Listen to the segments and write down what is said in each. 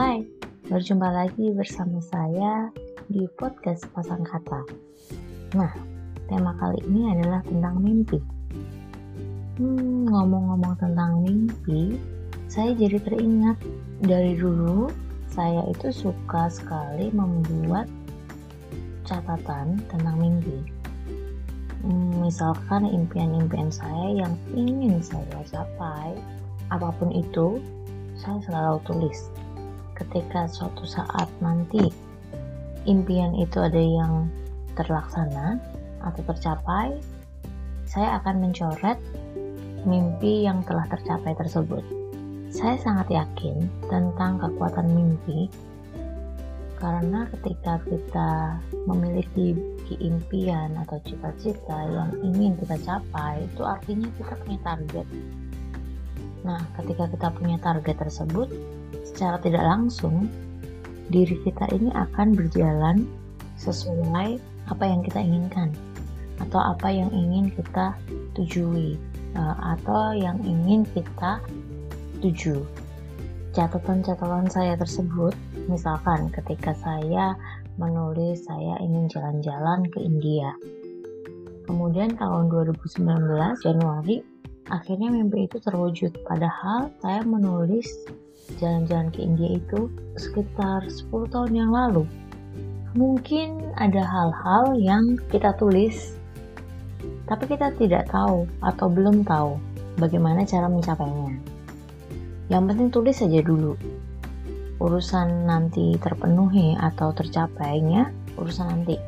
Hai, berjumpa lagi bersama saya di podcast Pasang Kata. Nah, tema kali ini adalah tentang mimpi. Ngomong-ngomong tentang mimpi, saya jadi teringat dari dulu saya itu suka sekali membuat catatan tentang mimpi. Misalkan impian-impian saya yang ingin saya capai, apapun itu, saya selalu tulis. Ketika suatu saat nanti impian itu ada yang terlaksana atau tercapai, saya akan mencoret mimpi yang telah tercapai tersebut. Saya sangat yakin tentang kekuatan mimpi, karena ketika kita memiliki impian atau cita-cita yang ingin kita capai, itu artinya kita punya target. Nah, ketika kita punya target tersebut, secara tidak langsung diri kita ini akan berjalan sesuai apa yang kita inginkan, atau apa yang ingin kita tujui, atau yang ingin kita tuju. Catatan-catatan saya tersebut, misalkan ketika saya menulis saya ingin jalan-jalan ke India, kemudian tahun 2019 Januari akhirnya mimpi itu terwujud, padahal saya menulis jalan-jalan ke India itu sekitar 10 tahun yang lalu. Mungkin ada hal-hal yang kita tulis tapi kita tidak tahu atau belum tahu bagaimana cara mencapainya. Yang penting tulis saja dulu. Urusan nanti terpenuhi atau tercapainya, urusan nanti.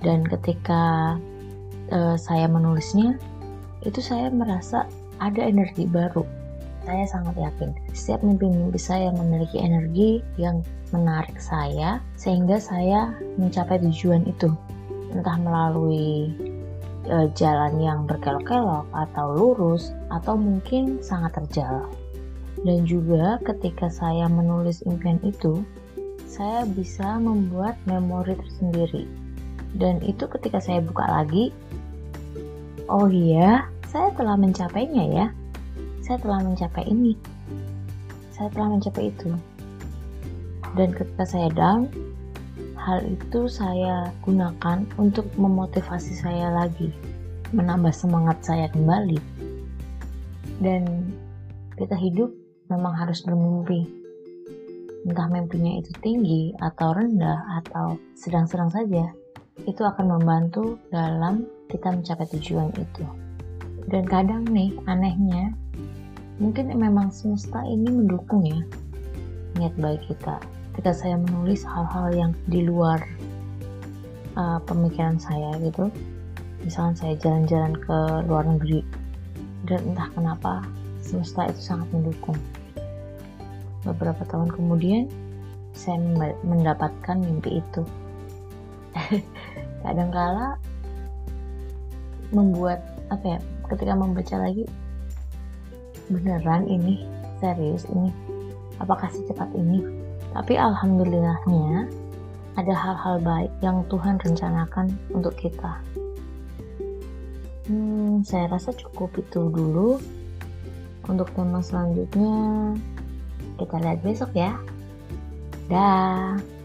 Dan ketika saya menulisnya, itu saya merasa ada energi baru. Saya sangat yakin setiap mimpi-mimpi saya memiliki energi yang menarik saya sehingga saya mencapai tujuan itu, entah melalui jalan yang berkelok-kelok atau lurus atau mungkin sangat terjal. Dan juga ketika saya menulis impian itu, saya bisa membuat memori tersendiri, dan itu ketika saya buka lagi, oh iya, saya telah mencapainya ya. Saya telah mencapai ini, saya telah mencapai itu. Dan ketika saya down, hal itu saya gunakan untuk memotivasi saya lagi, menambah semangat saya kembali. Dan kita hidup memang harus bermimpi, entah mimpinya itu tinggi atau rendah atau sedang-sedang saja, itu akan membantu dalam kita mencapai tujuan itu. Dan kadang nih, anehnya mungkin memang semesta ini mendukung ya niat baik kita. Ketika saya menulis hal-hal yang di luar pemikiran saya gitu, misalnya saya jalan-jalan ke luar negeri, dan entah kenapa semesta itu sangat mendukung. Beberapa tahun kemudian saya mendapatkan mimpi itu. Kadangkala membuat ketika membaca lagi, beneran ini, serius ini, apakah secepat ini? Tapi alhamdulillahnya ada hal-hal baik yang Tuhan rencanakan untuk kita. Saya rasa cukup itu dulu. Untuk tema selanjutnya kita lihat besok ya. Dah.